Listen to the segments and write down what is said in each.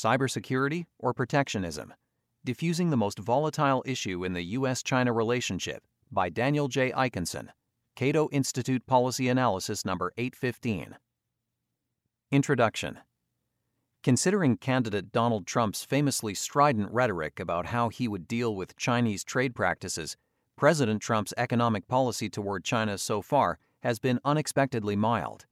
cybersecurity, or protectionism, Diffusing the Most Volatile Issue in the U.S.-China Relationship by Daniel J. Ikenson, Cato Institute Policy Analysis No. 815. Introduction. Considering candidate Donald Trump's famously strident rhetoric about how he would deal with Chinese trade practices, President Trump's economic policy toward China so far has been unexpectedly mild.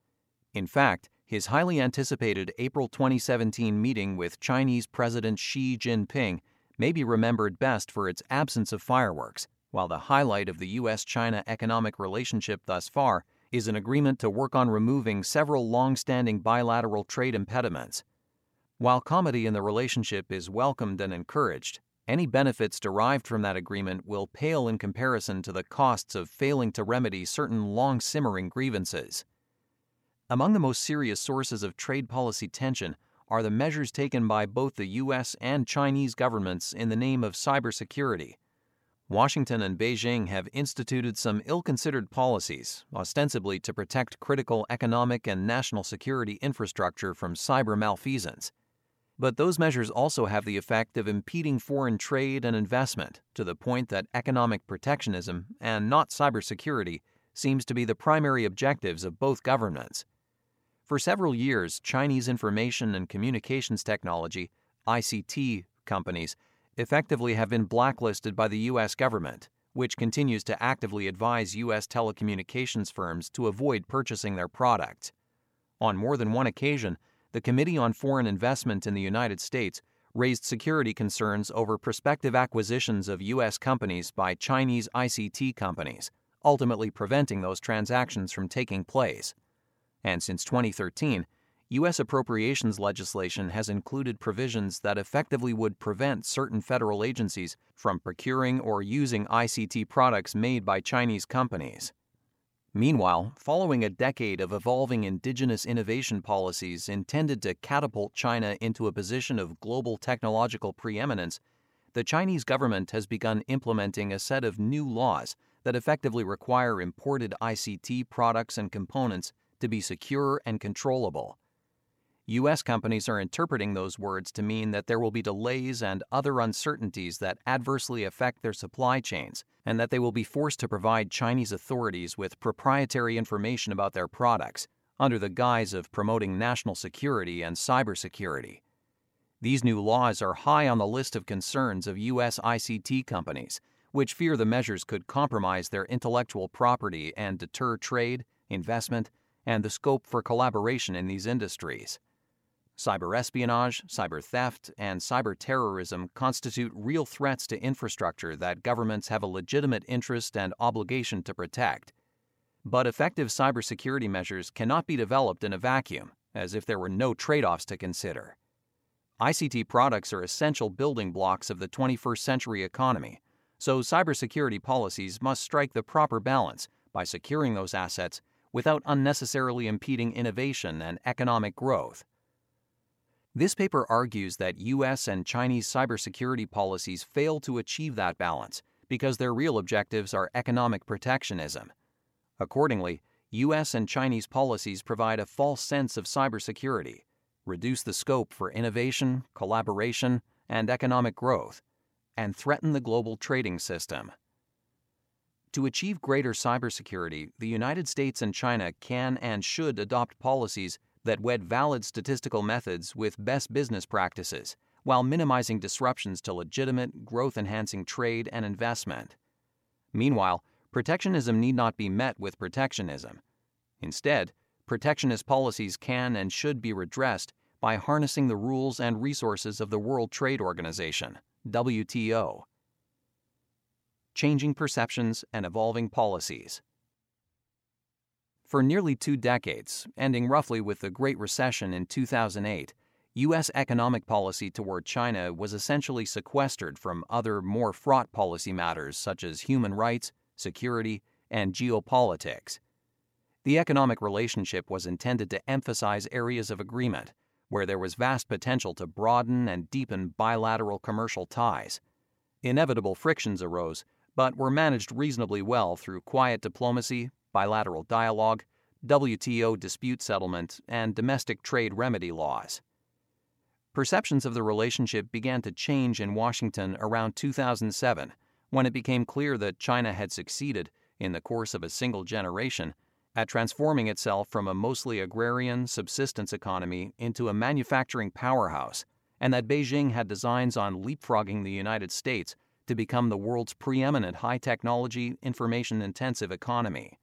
In fact, his highly anticipated April 2017 meeting with Chinese President Xi Jinping may be remembered best for its absence of fireworks, while the highlight of the U.S.-China economic relationship thus far is an agreement to work on removing several long-standing bilateral trade impediments. While comedy in the relationship is welcomed and encouraged, any benefits derived from that agreement will pale in comparison to the costs of failing to remedy certain long-simmering grievances. Among the most serious sources of trade policy tension are the measures taken by both the U.S. and Chinese governments in the name of cybersecurity. Washington and Beijing have instituted some ill-considered policies, ostensibly to protect critical economic and national security infrastructure from cyber malfeasance. But those measures also have the effect of impeding foreign trade and investment, to the point that economic protectionism, and not cybersecurity, seems to be the primary objectives of both governments. For several years, Chinese information and communications technology, ICT, companies effectively have been blacklisted by the U.S. government, which continues to actively advise U.S. telecommunications firms to avoid purchasing their products. On more than one occasion, the Committee on Foreign Investment in the United States raised security concerns over prospective acquisitions of U.S. companies by Chinese ICT companies, ultimately preventing those transactions from taking place. And since 2013, U.S. appropriations legislation has included provisions that effectively would prevent certain federal agencies from procuring or using ICT products made by Chinese companies. Meanwhile, following a decade of evolving indigenous innovation policies intended to catapult China into a position of global technological preeminence, the Chinese government has begun implementing a set of new laws that effectively require imported ICT products and components to be secure and controllable. U.S. companies are interpreting those words to mean that there will be delays and other uncertainties that adversely affect their supply chains, and that they will be forced to provide Chinese authorities with proprietary information about their products, under the guise of promoting national security and cybersecurity. These new laws are high on the list of concerns of U.S. ICT companies, which fear the measures could compromise their intellectual property and deter trade, investment, and the scope for collaboration in these industries. Cyberespionage, cyber theft, and cyber terrorism constitute real threats to infrastructure that governments have a legitimate interest and obligation to protect. But effective cybersecurity measures cannot be developed in a vacuum, as if there were no trade-offs to consider. ICT products are essential building blocks of the 21st century economy, so cybersecurity policies must strike the proper balance by securing those assets without unnecessarily impeding innovation and economic growth. This paper argues that U.S. and Chinese cybersecurity policies fail to achieve that balance because their real objectives are economic protectionism. Accordingly, U.S. and Chinese policies provide a false sense of cybersecurity, reduce the scope for innovation, collaboration, and economic growth, and threaten the global trading system. To achieve greater cybersecurity, the United States and China can and should adopt policies that wed valid statistical methods with best business practices, while minimizing disruptions to legitimate, growth-enhancing trade and investment. Meanwhile, protectionism need not be met with protectionism. Instead, protectionist policies can and should be redressed by harnessing the rules and resources of the World Trade Organization, WTO. Changing perceptions and evolving policies. For nearly 2 decades, ending roughly with the Great Recession in 2008, U.S. economic policy toward China was essentially sequestered from other, more fraught policy matters such as human rights, security, and geopolitics. The economic relationship was intended to emphasize areas of agreement where there was vast potential to broaden and deepen bilateral commercial ties. Inevitable frictions arose, but were managed reasonably well through quiet diplomacy, bilateral dialogue, WTO dispute settlement, and domestic trade remedy laws. perceptions of the relationship began to change in Washington around 2007, when it became clear that China had succeeded, in the course of a single generation, at transforming itself from a mostly agrarian subsistence economy into a manufacturing powerhouse, and that Beijing had designs on leapfrogging the United States to become the world's preeminent high-technology, information-intensive economy.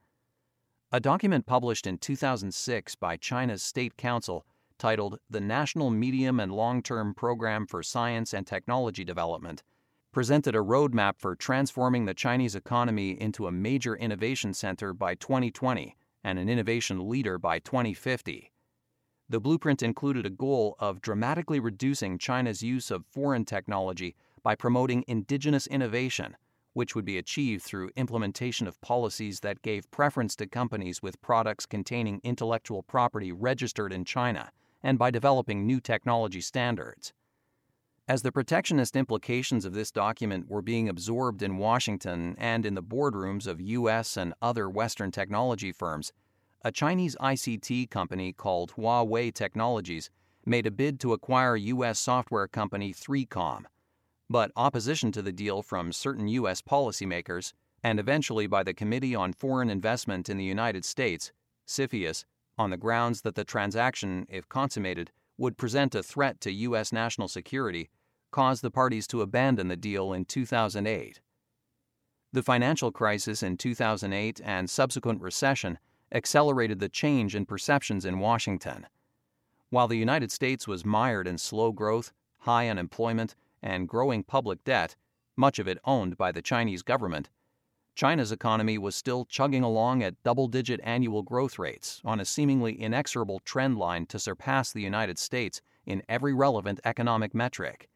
A document published in 2006 by China's State Council titled The National Medium and Long-Term Program for Science and Technology Development presented a roadmap for transforming the Chinese economy into a major innovation center by 2020 and an innovation leader by 2050. The blueprint included a goal of dramatically reducing China's use of foreign technology by promoting indigenous innovation, which would be achieved through implementation of policies that gave preference to companies with products containing intellectual property registered in China and by developing new technology standards. As the protectionist implications of this document were being absorbed in Washington and in the boardrooms of U.S. and other Western technology firms, a Chinese ICT company called Huawei Technologies made a bid to acquire U.S. software company 3Com, but opposition to the deal from certain U.S. policymakers and eventually by the Committee on Foreign Investment in the United States, CFIUS, on the grounds that the transaction, if consummated, would present a threat to U.S. national security, caused the parties to abandon the deal in 2008. The financial crisis in 2008 and subsequent recession accelerated the change in perceptions in Washington. While the United States was mired in slow growth, high unemployment, and growing public debt, much of it owned by the Chinese government, China's economy was still chugging along at double-digit annual growth rates on a seemingly inexorable trend line to surpass the United States in every relevant economic metric.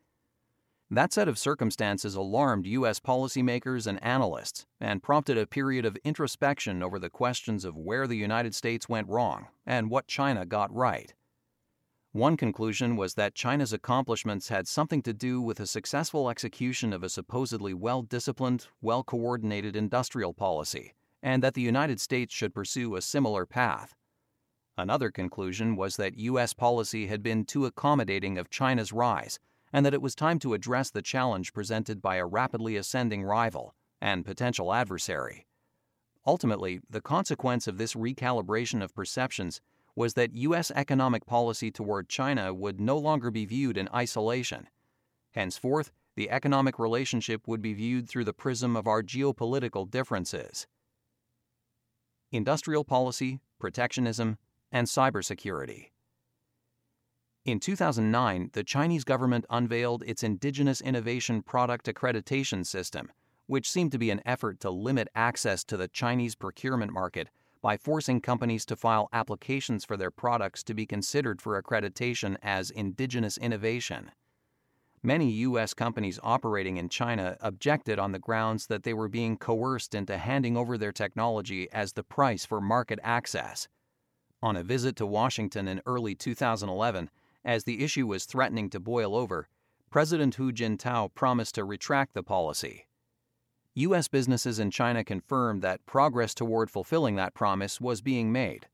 That set of circumstances alarmed U.S. policymakers and analysts and prompted a period of introspection over the questions of where the United States went wrong and what China got right. One conclusion was that China's accomplishments had something to do with the successful execution of a supposedly well-disciplined, well-coordinated industrial policy, and that the United States should pursue a similar path. Another conclusion was that U.S. policy had been too accommodating of China's rise, and that it was time to address the challenge presented by a rapidly ascending rival and potential adversary. Ultimately, the consequence of this recalibration of perceptions was that U.S. economic policy toward China would no longer be viewed in isolation. Henceforth, the economic relationship would be viewed through the prism of our geopolitical differences. Industrial policy, protectionism, and cybersecurity. In 2009, the Chinese government unveiled its Indigenous Innovation Product Accreditation System, which seemed to be an effort to limit access to the Chinese procurement market by forcing companies to file applications for their products to be considered for accreditation as indigenous innovation. Many U.S. companies operating in China objected on the grounds that they were being coerced into handing over their technology as the price for market access. On a visit to Washington in early 2011, as the issue was threatening to boil over, President Hu Jintao promised to retract the policy. U.S. businesses in China confirmed that progress toward fulfilling that promise was being made,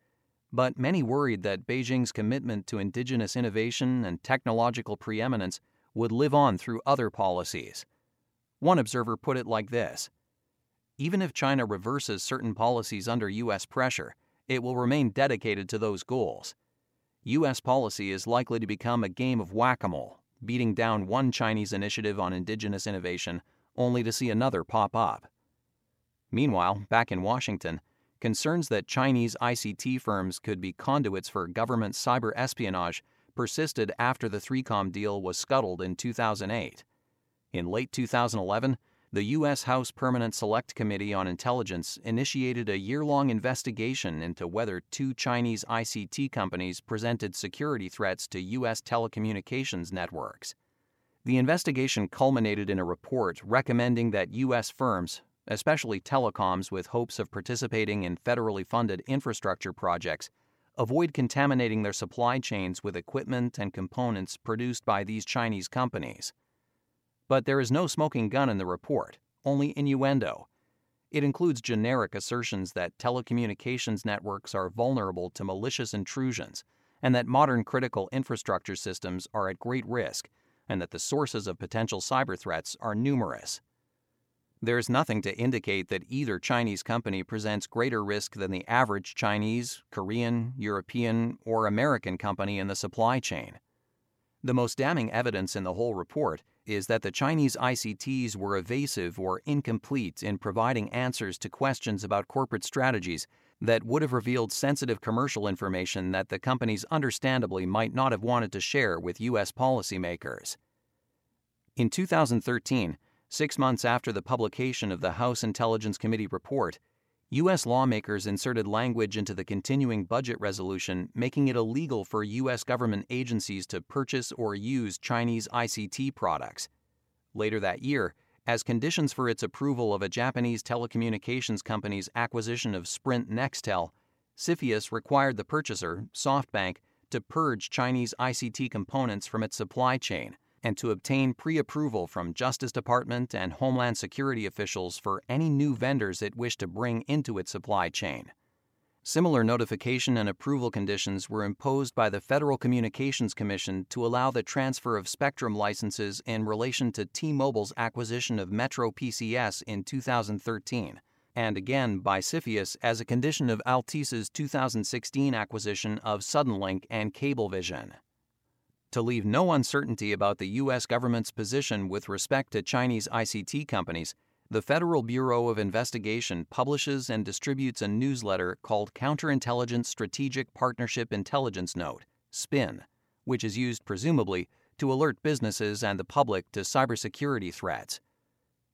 but many worried that Beijing's commitment to indigenous innovation and technological preeminence would live on through other policies. One observer put it like this: "Even if China reverses certain policies under U.S. pressure, it will remain dedicated to those goals. U.S. policy is likely to become a game of whack-a-mole, beating down one Chinese initiative on indigenous innovation only to see another pop up." Meanwhile, back in Washington, concerns that Chinese ICT firms could be conduits for government cyber espionage persisted after the 3Com deal was scuttled in 2008. In late 2011, the U.S. House Permanent Select Committee on Intelligence initiated a year-long investigation into whether two Chinese ICT companies presented security threats to U.S. telecommunications networks. The investigation culminated in a report recommending that U.S. firms, especially telecoms with hopes of participating in federally funded infrastructure projects, avoid contaminating their supply chains with equipment and components produced by these Chinese companies. But there is no smoking gun in the report, only innuendo. It includes generic assertions that telecommunications networks are vulnerable to malicious intrusions and that modern critical infrastructure systems are at great risk, and that the sources of potential cyber threats are numerous. There's nothing to indicate that either Chinese company presents greater risk than the average Chinese, Korean, European, or American company in the supply chain. The most damning evidence in the whole report is that the Chinese ICTs were evasive or incomplete in providing answers to questions about corporate strategies that would have revealed sensitive commercial information that the companies understandably might not have wanted to share with U.S. policymakers. In 2013, 6 months after the publication of the House Intelligence Committee report, U.S. lawmakers inserted language into the continuing budget resolution making it illegal for U.S. government agencies to purchase or use Chinese ICT products. Later that year, as conditions for its approval of a Japanese telecommunications company's acquisition of Sprint Nextel, CFIUS required the purchaser, SoftBank, to purge Chinese ICT components from its supply chain and to obtain pre-approval from Justice Department and Homeland Security officials for any new vendors it wished to bring into its supply chain. Similar notification and approval conditions were imposed by the Federal Communications Commission to allow the transfer of spectrum licenses in relation to T-Mobile's acquisition of MetroPCS in 2013, and again by CFIUS as a condition of Altice's 2016 acquisition of Suddenlink and Cablevision. To leave no uncertainty about the U.S. government's position with respect to Chinese ICT companies, the Federal Bureau of Investigation publishes and distributes a newsletter called Counterintelligence Strategic Partnership Intelligence Note, SPIN, which is used presumably to alert businesses and the public to cybersecurity threats.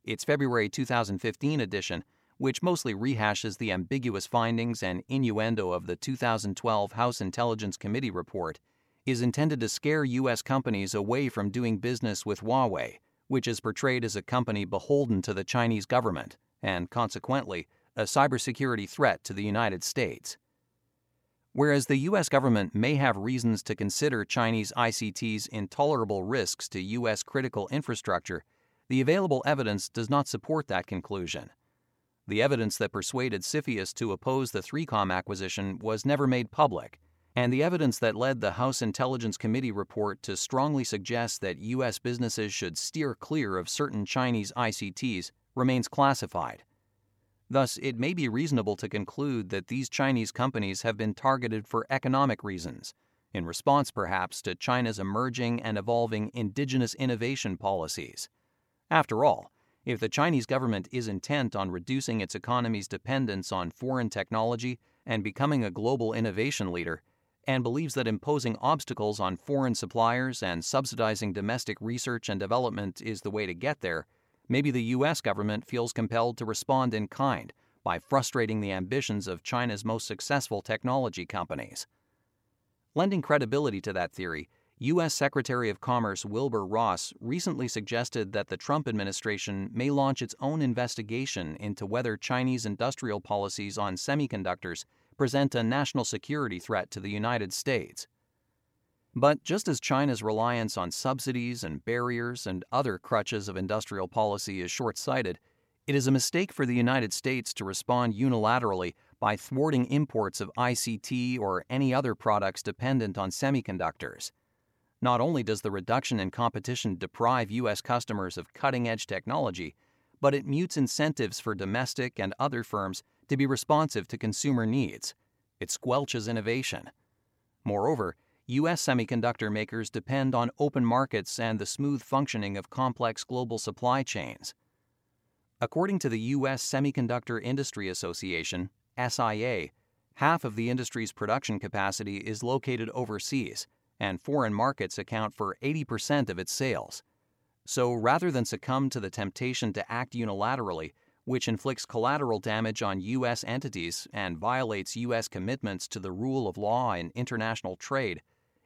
Its February 2015 edition, which mostly rehashes the ambiguous findings and innuendo of the 2012 House Intelligence Committee report, is intended to scare U.S. companies away from doing business with Huawei, which is portrayed as a company beholden to the Chinese government and, consequently, a cybersecurity threat to the United States. Whereas the U.S. government may have reasons to consider Chinese ICT's intolerable risks to U.S. critical infrastructure, the available evidence does not support that conclusion. The evidence that persuaded CFIUS to oppose the 3Com acquisition was never made public, and the evidence that led the House Intelligence Committee report to strongly suggest that U.S. businesses should steer clear of certain Chinese ICTs remains classified. Thus, it may be reasonable to conclude that these Chinese companies have been targeted for economic reasons, in response perhaps to China's emerging and evolving indigenous innovation policies. After all, if the Chinese government is intent on reducing its economy's dependence on foreign technology and becoming a global innovation leader, and believes that imposing obstacles on foreign suppliers and subsidizing domestic research and development is the way to get there, maybe the U.S. government feels compelled to respond in kind by frustrating the ambitions of China's most successful technology companies. Lending credibility to that theory, U.S. Secretary of Commerce Wilbur Ross recently suggested that the Trump administration may launch its own investigation into whether Chinese industrial policies on semiconductors present a national security threat to the United States. But just as China's reliance on subsidies and barriers and other crutches of industrial policy is short-sighted, it is a mistake for the United States to respond unilaterally by thwarting imports of ICT or any other products dependent on semiconductors. Not only does the reduction in competition deprive U.S. customers of cutting-edge technology, but it mutes incentives for domestic and other firms to be responsive to consumer needs. It squelches innovation. Moreover, U.S. semiconductor makers depend on open markets and the smooth functioning of complex global supply chains. According to the U.S. Semiconductor Industry Association, SIA, half of the industry's production capacity is located overseas, and foreign markets account for 80% of its sales. So rather than succumb to the temptation to act unilaterally, which inflicts collateral damage on U.S. entities and violates U.S. commitments to the rule of law in international trade,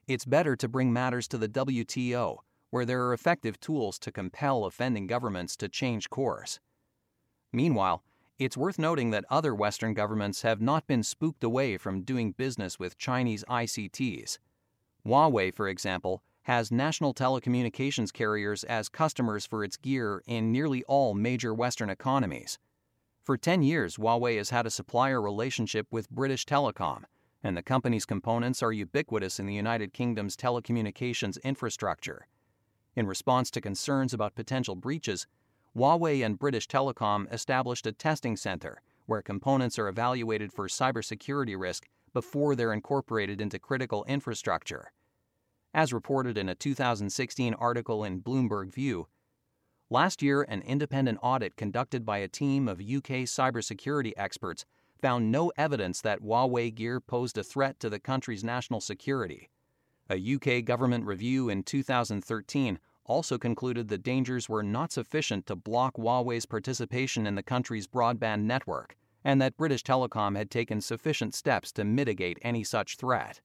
it's better to bring matters to the WTO, where there are effective tools to compel offending governments to change course. Meanwhile, it's worth noting that other Western governments have not been spooked away from doing business with Chinese ICTs. Huawei, for example, has national telecommunications carriers as customers for its gear in nearly all major Western economies. For 10 years, Huawei has had a supplier relationship with British Telecom, and the company's components are ubiquitous in the United Kingdom's telecommunications infrastructure. In response to concerns about potential breaches, Huawei and British Telecom established a testing center where components are evaluated for cybersecurity risk before they're incorporated into critical infrastructure. As reported in a 2016 article in Bloomberg View, last year an independent audit conducted by a team of UK cybersecurity experts found no evidence that Huawei gear posed a threat to the country's national security. A UK government review in 2013 also concluded the dangers were not sufficient to block Huawei's participation in the country's broadband network, and that British Telecom had taken sufficient steps to mitigate any such threat.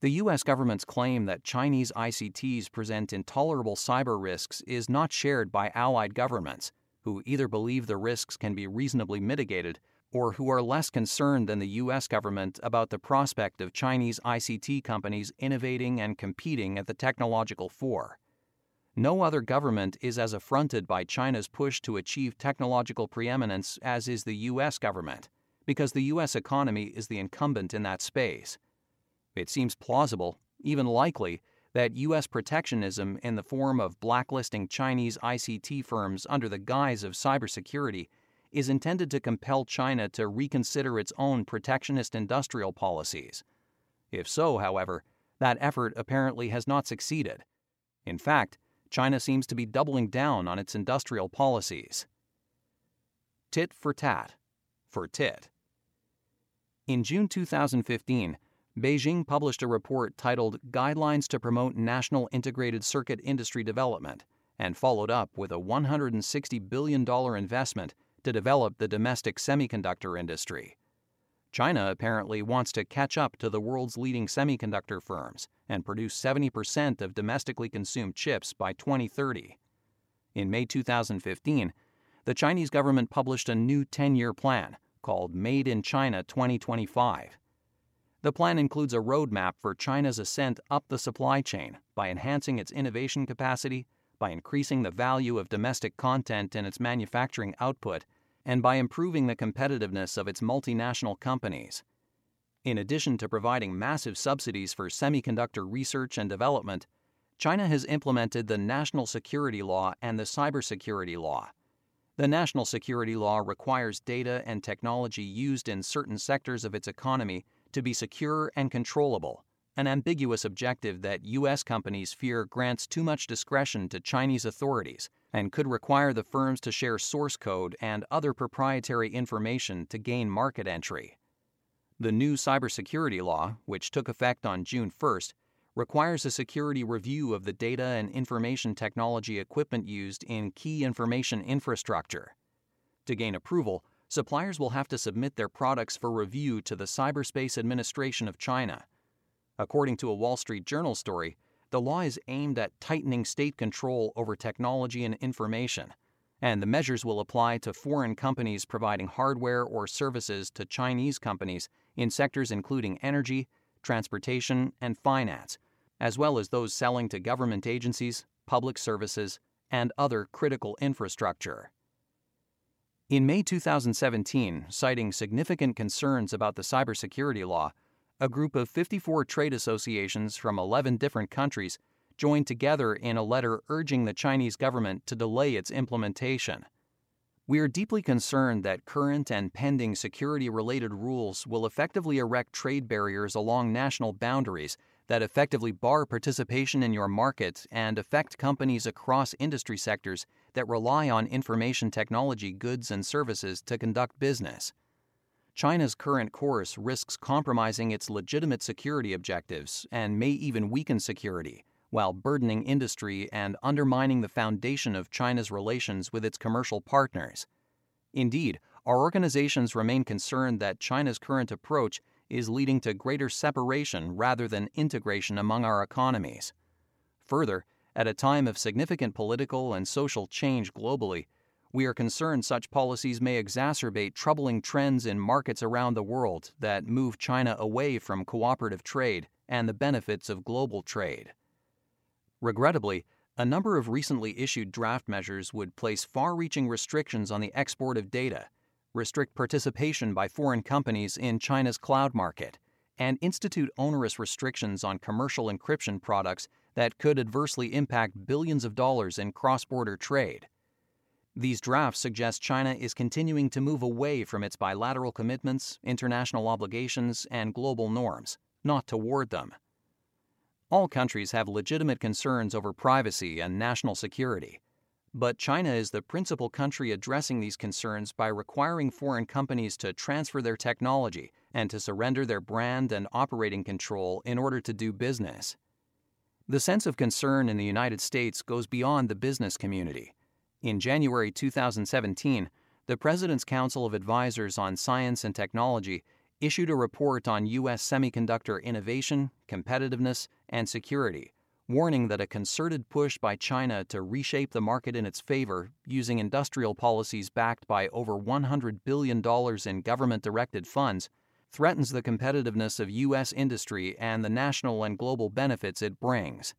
The U.S. government's claim that Chinese ICTs present intolerable cyber risks is not shared by allied governments, who either believe the risks can be reasonably mitigated or who are less concerned than the U.S. government about the prospect of Chinese ICT companies innovating and competing at the technological fore. No other government is as affronted by China's push to achieve technological preeminence as is the U.S. government, because the U.S. economy is the incumbent in that space. It seems plausible, even likely, that U.S. protectionism in the form of blacklisting Chinese ICT firms under the guise of cybersecurity is intended to compel China to reconsider its own protectionist industrial policies. If so, however, that effort apparently has not succeeded. In fact, China seems to be doubling down on its industrial policies. Tit for tat, for tit. In June 2015, Beijing published a report titled Guidelines to Promote National Integrated Circuit Industry Development, and followed up with a $160 billion investment to develop the domestic semiconductor industry. China apparently wants to catch up to the world's leading semiconductor firms and produce 70% of domestically consumed chips by 2030. In May 2015, the Chinese government published a new 10-year plan called Made in China 2025. The plan includes a roadmap for China's ascent up the supply chain by enhancing its innovation capacity, by increasing the value of domestic content in its manufacturing output, and by improving the competitiveness of its multinational companies. In addition to providing massive subsidies for semiconductor research and development, China has implemented the National Security Law and the Cybersecurity Law. The National Security Law requires data and technology used in certain sectors of its economy to be secure and controllable, an ambiguous objective that U.S. companies fear grants too much discretion to Chinese authorities and could require the firms to share source code and other proprietary information to gain market entry. The new cybersecurity law, which took effect on June 1st, requires a security review of the data and information technology equipment used in key information infrastructure. To gain approval, suppliers will have to submit their products for review to the Cyberspace Administration of China. According to a Wall Street Journal story, the law is aimed at tightening state control over technology and information, and the measures will apply to foreign companies providing hardware or services to Chinese companies in sectors including energy, transportation, and finance, as well as those selling to government agencies, public services, and other critical infrastructure. In May 2017, citing significant concerns about the cybersecurity law, a group of 54 trade associations from 11 different countries joined together in a letter urging the Chinese government to delay its implementation. We are deeply concerned that current and pending security-related rules will effectively erect trade barriers along national boundaries that effectively bar participation in your market and affect companies across industry sectors that rely on information technology goods and services to conduct business. China's current course risks compromising its legitimate security objectives and may even weaken security, while burdening industry and undermining the foundation of China's relations with its commercial partners. Indeed, our organizations remain concerned that China's current approach is leading to greater separation rather than integration among our economies. Further, at a time of significant political and social change globally, we are concerned such policies may exacerbate troubling trends in markets around the world that move China away from cooperative trade and the benefits of global trade. Regrettably, a number of recently issued draft measures would place far-reaching restrictions on the export of data, restrict participation by foreign companies in China's cloud market, and institute onerous restrictions on commercial encryption products that could adversely impact billions of dollars in cross-border trade. These drafts suggest China is continuing to move away from its bilateral commitments, international obligations, and global norms, not toward them. All countries have legitimate concerns over privacy and national security, but China is the principal country addressing these concerns by requiring foreign companies to transfer their technology and to surrender their brand and operating control in order to do business. The sense of concern in the United States goes beyond the business community. In January 2017, the President's Council of Advisors on Science and Technology issued a report on U.S. semiconductor innovation, competitiveness, and security, warning that a concerted push by China to reshape the market in its favor using industrial policies backed by over $100 billion in government-directed funds threatens the competitiveness of U.S. industry and the national and global benefits it brings.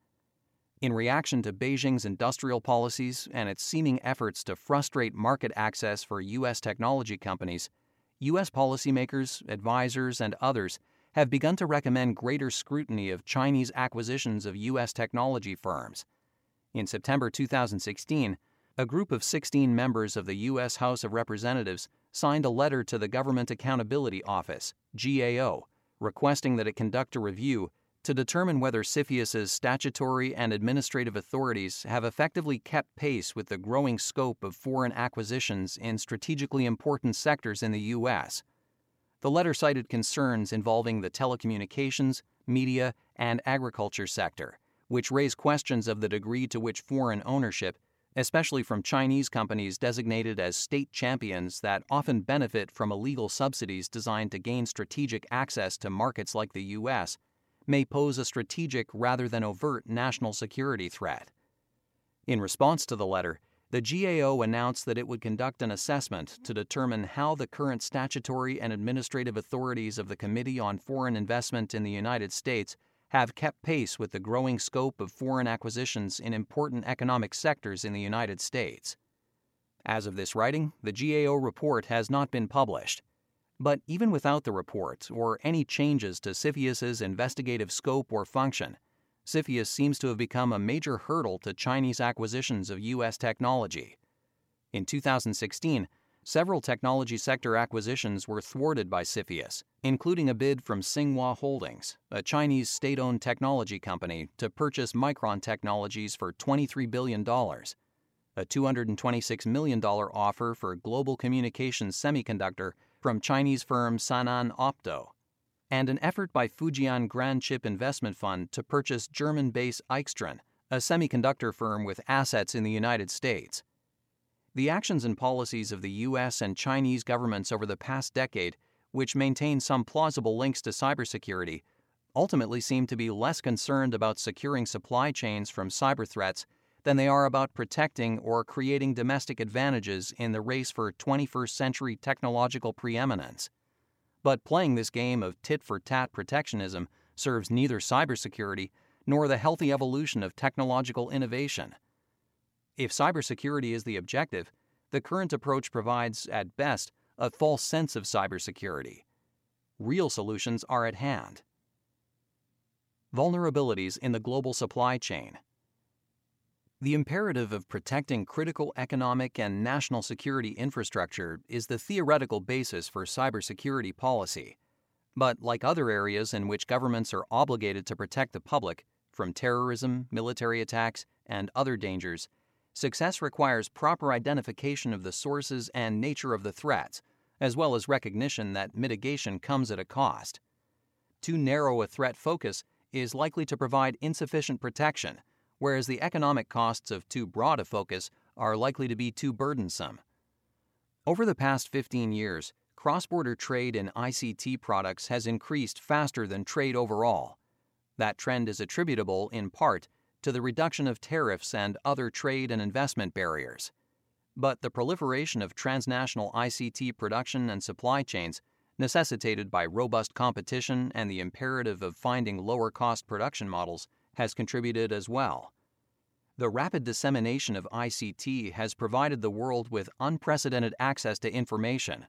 In reaction to Beijing's industrial policies and its seeming efforts to frustrate market access for U.S. technology companies, U.S. policymakers, advisors, and others have begun to recommend greater scrutiny of Chinese acquisitions of U.S. technology firms. In September 2016, a group of 16 members of the U.S. House of Representatives signed a letter to the Government Accountability Office, GAO, requesting that it conduct a review to determine whether CFIUS's statutory and administrative authorities have effectively kept pace with the growing scope of foreign acquisitions in strategically important sectors in the U.S. The letter cited concerns involving the telecommunications, media, and agriculture sector, which raise questions of the degree to which foreign ownership, especially from Chinese companies designated as state champions that often benefit from illegal subsidies designed to gain strategic access to markets like the U.S., may pose a strategic rather than overt national security threat. In response to the letter, the GAO announced that it would conduct an assessment to determine how the current statutory and administrative authorities of the Committee on Foreign Investment in the United States have kept pace with the growing scope of foreign acquisitions in important economic sectors in the United States. As of this writing, the GAO report has not been published. But even without the report or any changes to CFIUS's investigative scope or function, CFIUS seems to have become a major hurdle to Chinese acquisitions of U.S. technology. In 2016, several technology sector acquisitions were thwarted by CFIUS, including a bid from Tsinghua Holdings, a Chinese state-owned technology company, to purchase Micron Technologies for $23 billion, a $226 million offer for global communications semiconductor from Chinese firm Sanan Opto, and an effort by Fujian Grand Chip Investment Fund to purchase German-based Eichstren, a semiconductor firm with assets in the United States. The actions and policies of the U.S. and Chinese governments over the past decade, which maintain some plausible links to cybersecurity, ultimately seem to be less concerned about securing supply chains from cyber threats than they are about protecting or creating domestic advantages in the race for 21st century technological preeminence. But playing this game of tit-for-tat protectionism serves neither cybersecurity nor the healthy evolution of technological innovation. If cybersecurity is the objective, the current approach provides, at best, a false sense of cybersecurity. Real solutions are at hand. Vulnerabilities in the global supply chain. The imperative of protecting critical economic and national security infrastructure is the theoretical basis for cybersecurity policy. But like other areas in which governments are obligated to protect the public from terrorism, military attacks, and other dangers, success requires proper identification of the sources and nature of the threats, as well as recognition that mitigation comes at a cost. Too narrow a threat focus is likely to provide insufficient protection, whereas the economic costs of too broad a focus are likely to be too burdensome. Over the past 15 years, cross-border trade in ICT products has increased faster than trade overall. That trend is attributable, in part, to the reduction of tariffs and other trade and investment barriers. But the proliferation of transnational ICT production and supply chains, necessitated by robust competition and the imperative of finding lower-cost production models, has contributed as well. The rapid dissemination of ICT has provided the world with unprecedented access to information.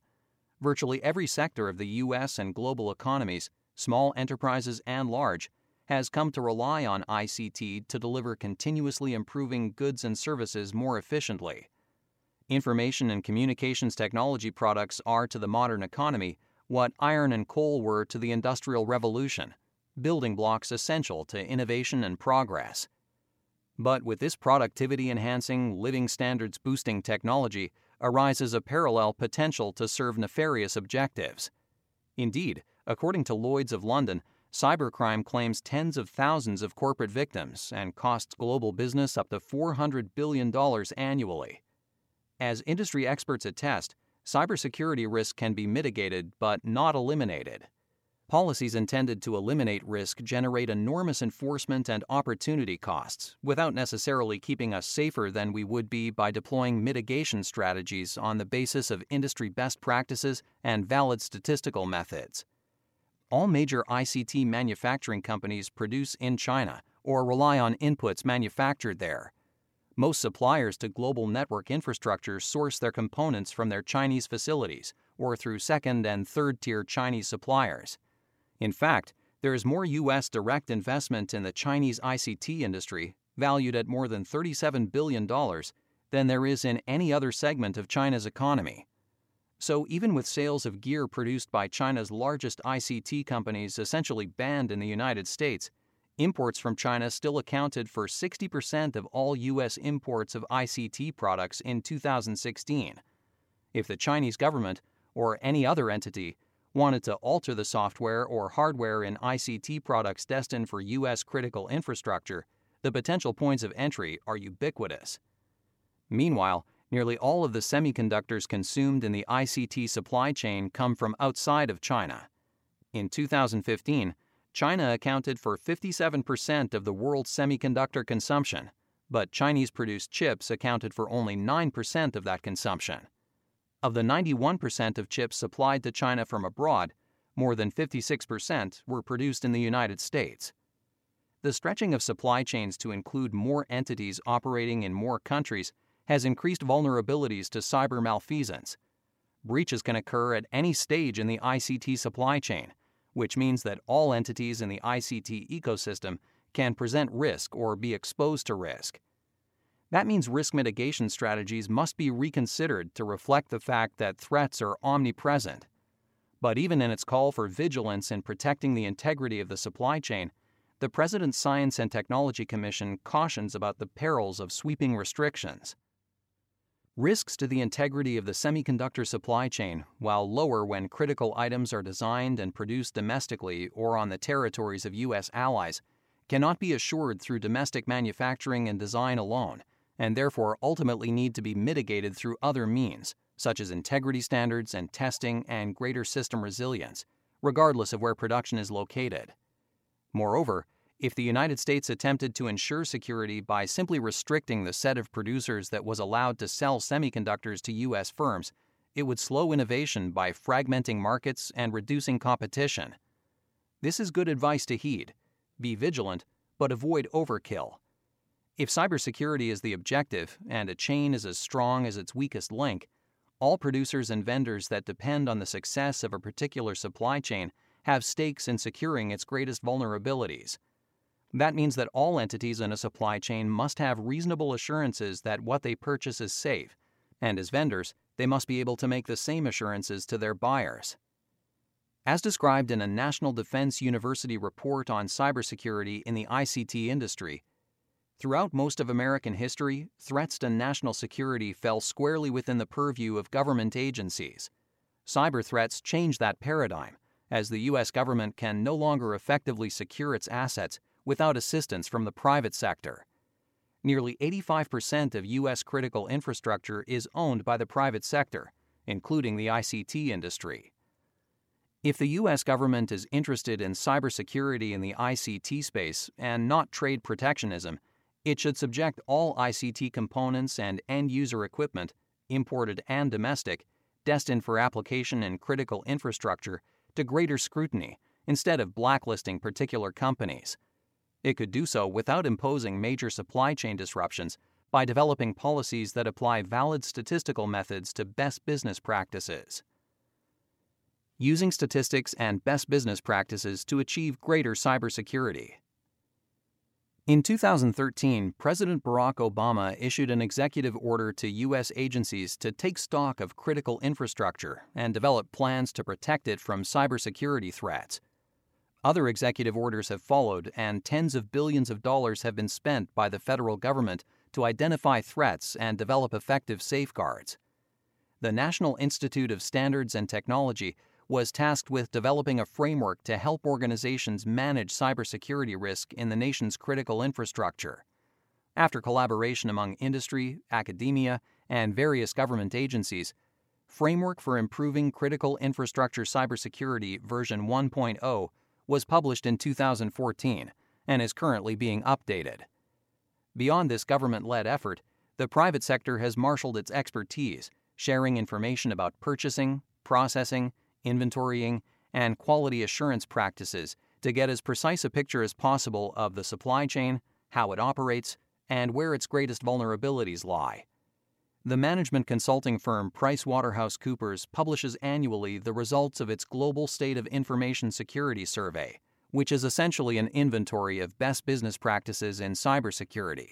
Virtually every sector of the U.S. and global economies, small enterprises and large, has come to rely on ICT to deliver continuously improving goods and services more efficiently. Information and communications technology products are to the modern economy what iron and coal were to the Industrial Revolution, building blocks essential to innovation and progress. But with this productivity-enhancing, living standards-boosting technology arises a parallel potential to serve nefarious objectives. Indeed, according to Lloyd's of London, cybercrime claims tens of thousands of corporate victims and costs global business up to $400 billion annually. As industry experts attest, cybersecurity risk can be mitigated but not eliminated. Policies intended to eliminate risk generate enormous enforcement and opportunity costs without necessarily keeping us safer than we would be by deploying mitigation strategies on the basis of industry best practices and valid statistical methods. All major ICT manufacturing companies produce in China or rely on inputs manufactured there. Most suppliers to global network infrastructure source their components from their Chinese facilities or through second- and third-tier Chinese suppliers. In fact, there is more U.S. direct investment in the Chinese ICT industry, valued at more than $37 billion, than there is in any other segment of China's economy. So even with sales of gear produced by China's largest ICT companies essentially banned in the United States, imports from China still accounted for 60% of all U.S. imports of ICT products in 2016. If the Chinese government, or any other entity, wanted to alter the software or hardware in ICT products destined for U.S. critical infrastructure, the potential points of entry are ubiquitous. Meanwhile, nearly all of the semiconductors consumed in the ICT supply chain come from outside of China. In 2015, China accounted for 57% of the world's semiconductor consumption, but Chinese-produced chips accounted for only 9% of that consumption. Of the 91% of chips supplied to China from abroad, more than 56% were produced in the United States. The stretching of supply chains to include more entities operating in more countries has increased vulnerabilities to cyber malfeasance. Breaches can occur at any stage in the ICT supply chain, which means that all entities in the ICT ecosystem can present risk or be exposed to risk. That means risk mitigation strategies must be reconsidered to reflect the fact that threats are omnipresent. But even in its call for vigilance in protecting the integrity of the supply chain, the President's Science and Technology Commission cautions about the perils of sweeping restrictions. Risks to the integrity of the semiconductor supply chain, while lower when critical items are designed and produced domestically or on the territories of U.S. allies, cannot be assured through domestic manufacturing and design alone, and therefore ultimately need to be mitigated through other means, such as integrity standards and testing and greater system resilience, regardless of where production is located. Moreover, if the United States attempted to ensure security by simply restricting the set of producers that was allowed to sell semiconductors to U.S. firms, it would slow innovation by fragmenting markets and reducing competition. This is good advice to heed. Be vigilant, but avoid overkill. If cybersecurity is the objective and a chain is as strong as its weakest link, all producers and vendors that depend on the success of a particular supply chain have stakes in securing its greatest vulnerabilities. That means that all entities in a supply chain must have reasonable assurances that what they purchase is safe, and as vendors, they must be able to make the same assurances to their buyers. As described in a National Defense University report on cybersecurity in the ICT industry, throughout most of American history, threats to national security fell squarely within the purview of government agencies. Cyber threats change that paradigm, as the U.S. government can no longer effectively secure its assets without assistance from the private sector. Nearly 85% of U.S. critical infrastructure is owned by the private sector, including the ICT industry. If the U.S. government is interested in cybersecurity in the ICT space and not trade protectionism, it should subject all ICT components and end-user equipment, imported and domestic, destined for application in critical infrastructure to greater scrutiny instead of blacklisting particular companies. It could do so without imposing major supply chain disruptions by developing policies that apply valid statistical methods to best business practices. using statistics and best business practices to achieve greater cybersecurity. In 2013, President Barack Obama issued an executive order to U.S. agencies to take stock of critical infrastructure and develop plans to protect it from cybersecurity threats. Other executive orders have followed, and tens of billions of dollars have been spent by the federal government to identify threats and develop effective safeguards. The National Institute of Standards and Technology was tasked with developing a framework to help organizations manage cybersecurity risk in the nation's critical infrastructure. After collaboration among industry, academia, and various government agencies, Framework for Improving Critical Infrastructure Cybersecurity version 1.0 was published in 2014 and is currently being updated. Beyond this government-led effort, the private sector has marshaled its expertise, sharing information about purchasing, processing, inventorying, and quality assurance practices to get as precise a picture as possible of the supply chain, how it operates, and where its greatest vulnerabilities lie. The management consulting firm PricewaterhouseCoopers publishes annually the results of its Global State of Information Security Survey, which is essentially an inventory of best business practices in cybersecurity.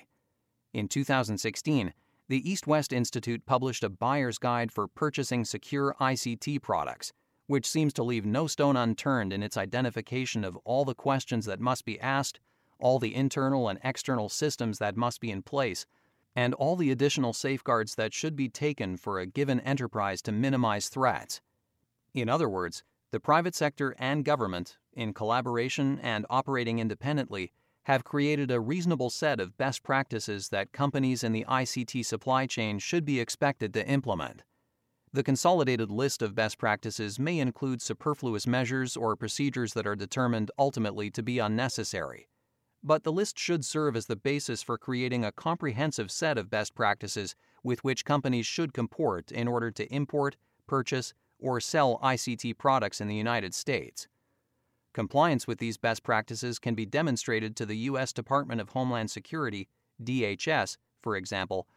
In 2016, the East West Institute published a buyer's guide for purchasing secure ICT products, which seems to leave no stone unturned in its identification of all the questions that must be asked, all the internal and external systems that must be in place, and all the additional safeguards that should be taken for a given enterprise to minimize threats. In other words, the private sector and government, in collaboration and operating independently, have created a reasonable set of best practices that companies in the ICT supply chain should be expected to implement. The consolidated list of best practices may include superfluous measures or procedures that are determined ultimately to be unnecessary, but the list should serve as the basis for creating a comprehensive set of best practices with which companies should comport in order to import, purchase, or sell ICT products in the United States. Compliance with these best practices can be demonstrated to the U.S. Department of Homeland Security, DHS, for example,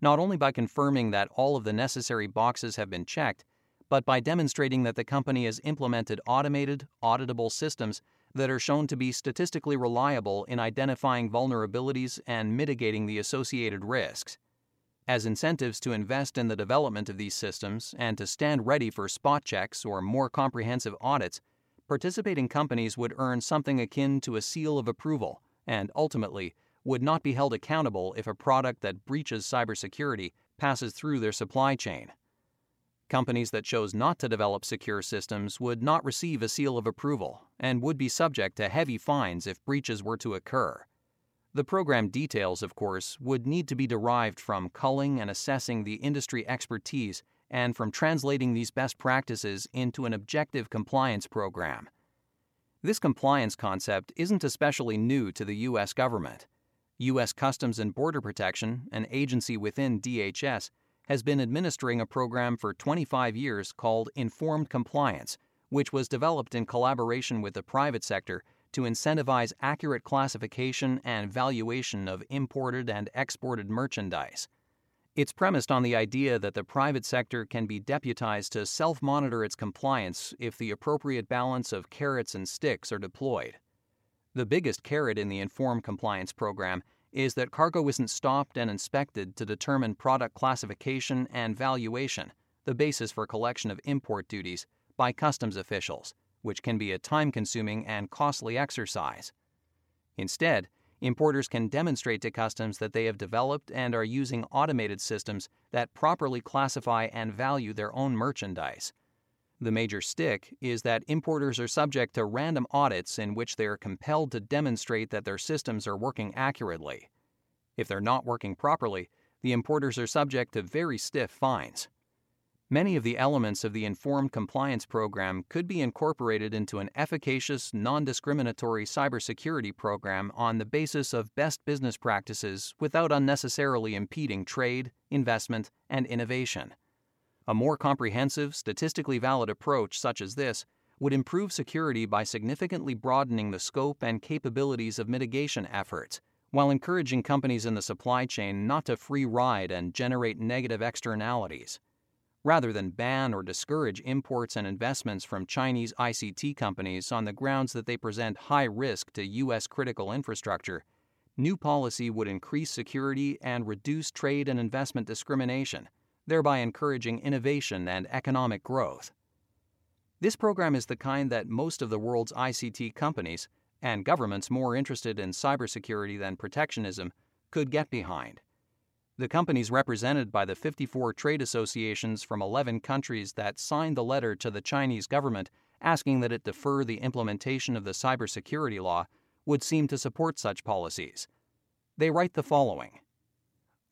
not only by confirming that all of the necessary boxes have been checked, but by demonstrating that the company has implemented automated, auditable systems that are shown to be statistically reliable in identifying vulnerabilities and mitigating the associated risks. As incentives to invest in the development of these systems and to stand ready for spot checks or more comprehensive audits, participating companies would earn something akin to a seal of approval and, ultimately, would not be held accountable if a product that breaches cybersecurity passes through their supply chain. Companies that chose not to develop secure systems would not receive a seal of approval and would be subject to heavy fines if breaches were to occur. The program details, of course, would need to be derived from culling and assessing the industry expertise and from translating these best practices into an objective compliance program. This compliance concept isn't especially new to the U.S. government. U.S. Customs and Border Protection, an agency within DHS, has been administering a program for 25 years called Informed Compliance, which was developed in collaboration with the private sector to incentivize accurate classification and valuation of imported and exported merchandise. It's premised on the idea that the private sector can be deputized to self-monitor its compliance if the appropriate balance of carrots and sticks are deployed. The biggest carrot in the Informed Compliance program is that cargo isn't stopped and inspected to determine product classification and valuation, the basis for collection of import duties, by customs officials, which can be a time-consuming and costly exercise. Instead, importers can demonstrate to customs that they have developed and are using automated systems that properly classify and value their own merchandise. The major stick is that importers are subject to random audits in which they are compelled to demonstrate that their systems are working accurately. If they're not working properly, the importers are subject to very stiff fines. Many of the elements of the Informed Compliance program could be incorporated into an efficacious, non-discriminatory cybersecurity program on the basis of best business practices without unnecessarily impeding trade, investment, and innovation. A more comprehensive, statistically valid approach such as this would improve security by significantly broadening the scope and capabilities of mitigation efforts, while encouraging companies in the supply chain not to free ride and generate negative externalities. rather than ban or discourage imports and investments from Chinese ICT companies on the grounds that they present high risk to U.S. critical infrastructure, new policy would increase security and reduce trade and investment discrimination, thereby encouraging innovation and economic growth. This program is the kind that most of the world's ICT companies, and governments more interested in cybersecurity than protectionism, could get behind. The companies represented by the 54 trade associations from 11 countries that signed the letter to the Chinese government asking that it defer the implementation of the cybersecurity law would seem to support such policies. They write the following: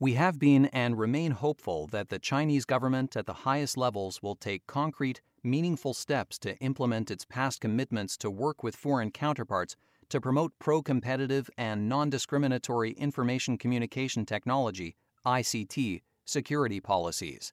"We have been and remain hopeful that the Chinese government at the highest levels will take concrete, meaningful steps to implement its past commitments to work with foreign counterparts to promote pro-competitive and non-discriminatory information communication technology (ICT) security policies.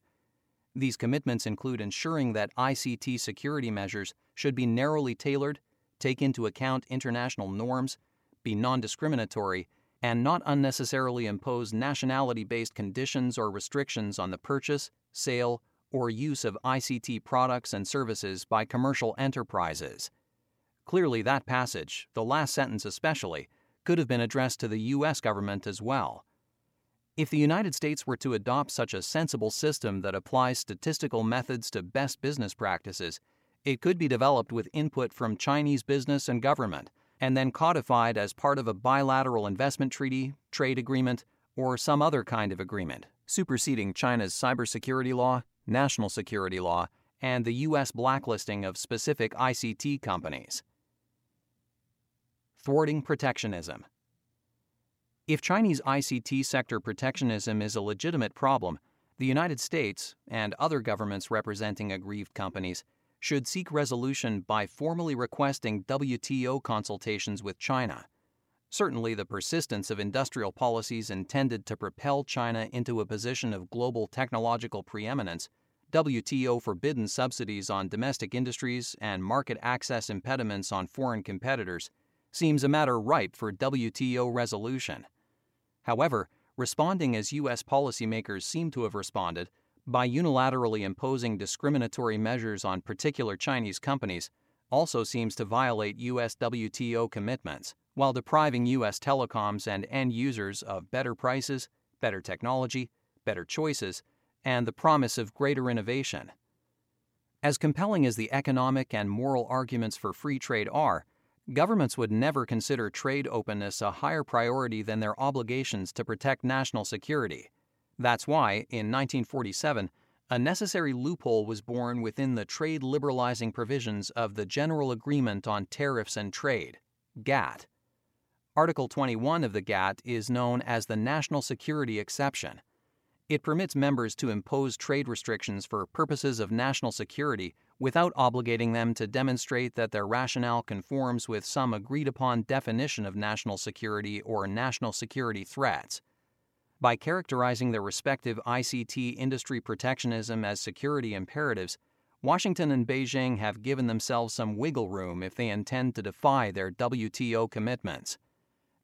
These commitments include ensuring that ICT security measures should be narrowly tailored, take into account international norms, be non-discriminatory, and not unnecessarily impose nationality-based conditions or restrictions on the purchase, sale, or use of ICT products and services by commercial enterprises." Clearly that passage, the last sentence especially, could have been addressed to the U.S. government as well. If the United States were to adopt such a sensible system that applies statistical methods to best business practices, it could be developed with input from Chinese business and government, and then codified as part of a bilateral investment treaty, trade agreement, or some other kind of agreement, superseding China's cybersecurity law, national security law, and the U.S. blacklisting of specific ICT companies. Thwarting protectionism. If Chinese ICT sector protectionism is a legitimate problem, the United States, and other governments representing aggrieved companies, should seek resolution by formally requesting WTO consultations with China. Certainly, the persistence of industrial policies intended to propel China into a position of global technological preeminence, WTO-forbidden subsidies on domestic industries, and market access impediments on foreign competitors, seems a matter ripe for WTO resolution. However, responding as U.S. policymakers seem to have responded, by unilaterally imposing discriminatory measures on particular Chinese companies, also seems to violate U.S. WTO commitments, while depriving U.S. telecoms and end users of better prices, better technology, better choices, and the promise of greater innovation. As compelling as the economic and moral arguments for free trade are, governments would never consider trade openness a higher priority than their obligations to protect national security. That's why, in 1947, a necessary loophole was born within the trade liberalizing provisions of the General Agreement on Tariffs and Trade, GATT. Article 21 of the GATT is known as the National Security Exception. It permits members to impose trade restrictions for purposes of national security without obligating them to demonstrate that their rationale conforms with some agreed-upon definition of national security or national security threats. By characterizing their respective ICT industry protectionism as security imperatives, Washington and Beijing have given themselves some wiggle room if they intend to defy their WTO commitments.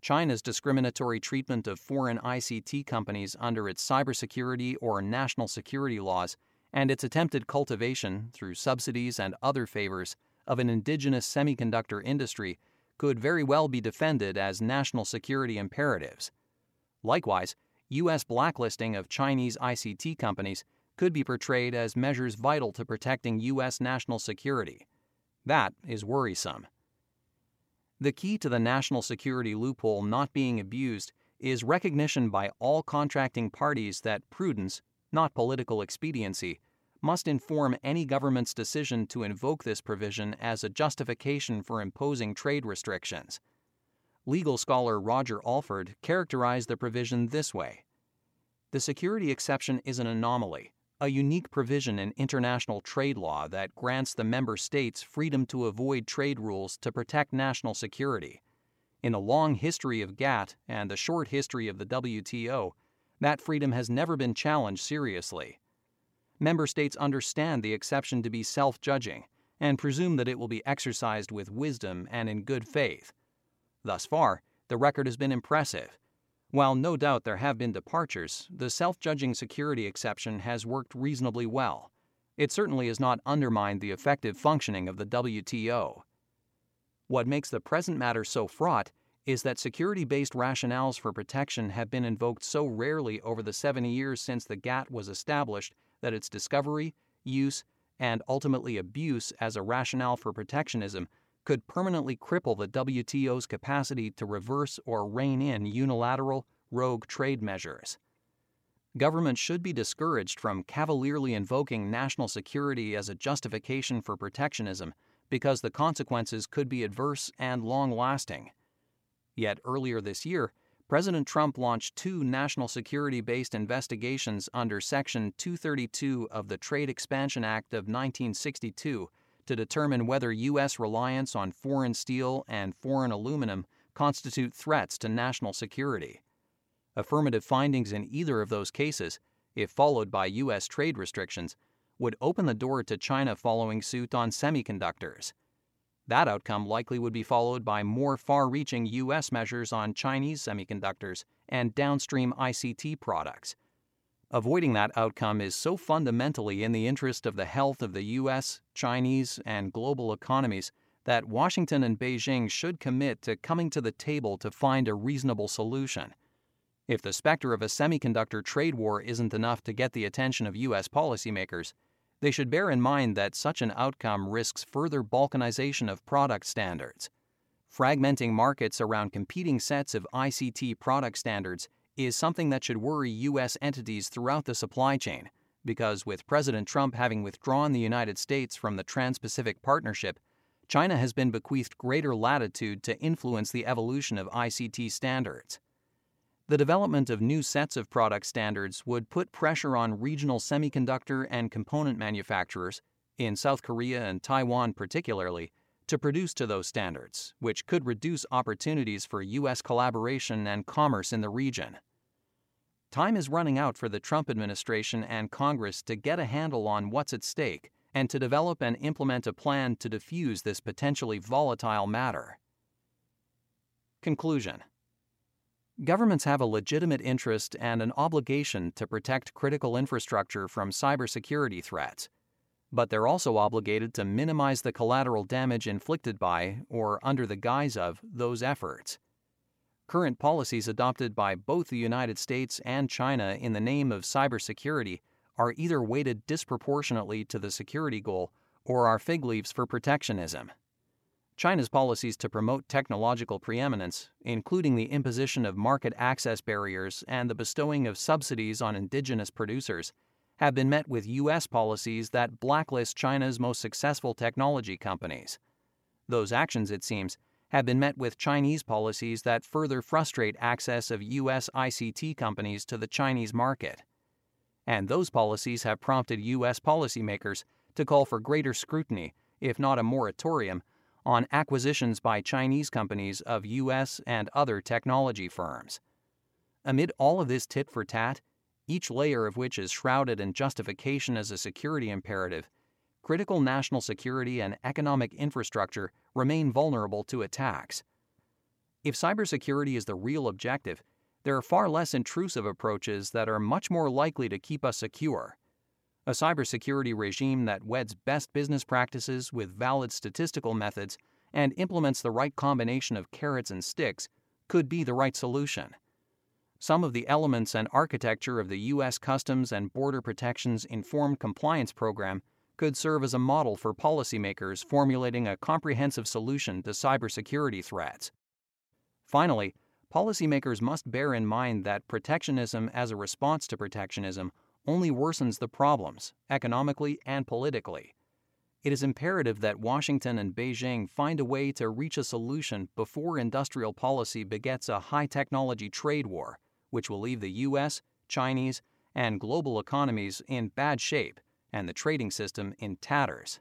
China's discriminatory treatment of foreign ICT companies under its cybersecurity or national security laws, and its attempted cultivation, through subsidies and other favors, of an indigenous semiconductor industry could very well be defended as national security imperatives. Likewise, U.S. blacklisting of Chinese ICT companies could be portrayed as measures vital to protecting U.S. national security. That is worrisome. The key to the national security loophole not being abused is recognition by all contracting parties that prudence, not political expediency, must inform any government's decision to invoke this provision as a justification for imposing trade restrictions. Legal scholar Roger Alford characterized the provision this way: "The security exception is an anomaly, a unique provision in international trade law that grants the member states freedom to avoid trade rules to protect national security. In the long history of GATT and the short history of the WTO, that freedom has never been challenged seriously. Member states understand the exception to be self-judging and presume that it will be exercised with wisdom and in good faith. Thus far, the record has been impressive. While no doubt there have been departures, the self-judging security exception has worked reasonably well, it certainly has not undermined the effective functioning of the WTO. What makes the present matter so fraught is that security-based rationales for protection have been invoked so rarely over the 70 years since the GATT was established that its discovery, use, and ultimately abuse as a rationale for protectionism could permanently cripple the WTO's capacity to reverse or rein in unilateral, rogue trade measures. Governments should be discouraged from cavalierly invoking national security as a justification for protectionism because the consequences could be adverse and long-lasting. Yet earlier this year, President Trump launched two national security-based investigations under Section 232 of the Trade Expansion Act of 1962 to determine whether U.S. reliance on foreign steel and foreign aluminum constitute threats to national security. Affirmative findings in either of those cases, if followed by U.S. trade restrictions, would open the door to China following suit on semiconductors. That outcome likely would be followed by more far-reaching U.S. measures on Chinese semiconductors and downstream ICT products. Avoiding that outcome is so fundamentally in the interest of the health of the U.S., Chinese, and global economies that Washington and Beijing should commit to coming to the table to find a reasonable solution. If the specter of a semiconductor trade war isn't enough to get the attention of U.S. policymakers, they should bear in mind that such an outcome risks further balkanization of product standards. Fragmenting markets around competing sets of ICT product standards is something that should worry U.S. entities throughout the supply chain, because with President Trump having withdrawn the United States from the Trans-Pacific Partnership, China has been bequeathed greater latitude to influence the evolution of ICT standards. The development of new sets of product standards would put pressure on regional semiconductor and component manufacturers, in South Korea and Taiwan particularly, to produce to those standards, which could reduce opportunities for U.S. collaboration and commerce in the region. Time is running out for the Trump administration and Congress to get a handle on what's at stake and to develop and implement a plan to defuse this potentially volatile matter. Conclusion. Governments have a legitimate interest and an obligation to protect critical infrastructure from cybersecurity threats, but they're also obligated to minimize the collateral damage inflicted by, or under the guise of, those efforts. Current policies adopted by both the United States and China in the name of cybersecurity are either weighted disproportionately to the security goal or are fig leaves for protectionism. China's policies to promote technological preeminence, including the imposition of market access barriers and the bestowing of subsidies on indigenous producers, have been met with U.S. policies that blacklist China's most successful technology companies. Those actions, it seems, have been met with Chinese policies that further frustrate access of U.S. ICT companies to the Chinese market. And those policies have prompted U.S. policymakers to call for greater scrutiny, if not a moratorium, on acquisitions by Chinese companies of U.S. and other technology firms. Amid all of this tit for tat, each layer of which is shrouded in justification as a security imperative, critical national security and economic infrastructure remain vulnerable to attacks. If cybersecurity is the real objective, there are far less intrusive approaches that are much more likely to keep us secure. A cybersecurity regime that weds best business practices with valid statistical methods and implements the right combination of carrots and sticks could be the right solution. Some of the elements and architecture of the U.S. Customs and Border Protection's Informed Compliance program could serve as a model for policymakers formulating a comprehensive solution to cybersecurity threats. Finally, policymakers must bear in mind that protectionism as a response to protectionism only worsens the problems, economically and politically. It is imperative that Washington and Beijing find a way to reach a solution before industrial policy begets a high-technology trade war, which will leave the U.S., Chinese, and global economies in bad shape and the trading system in tatters.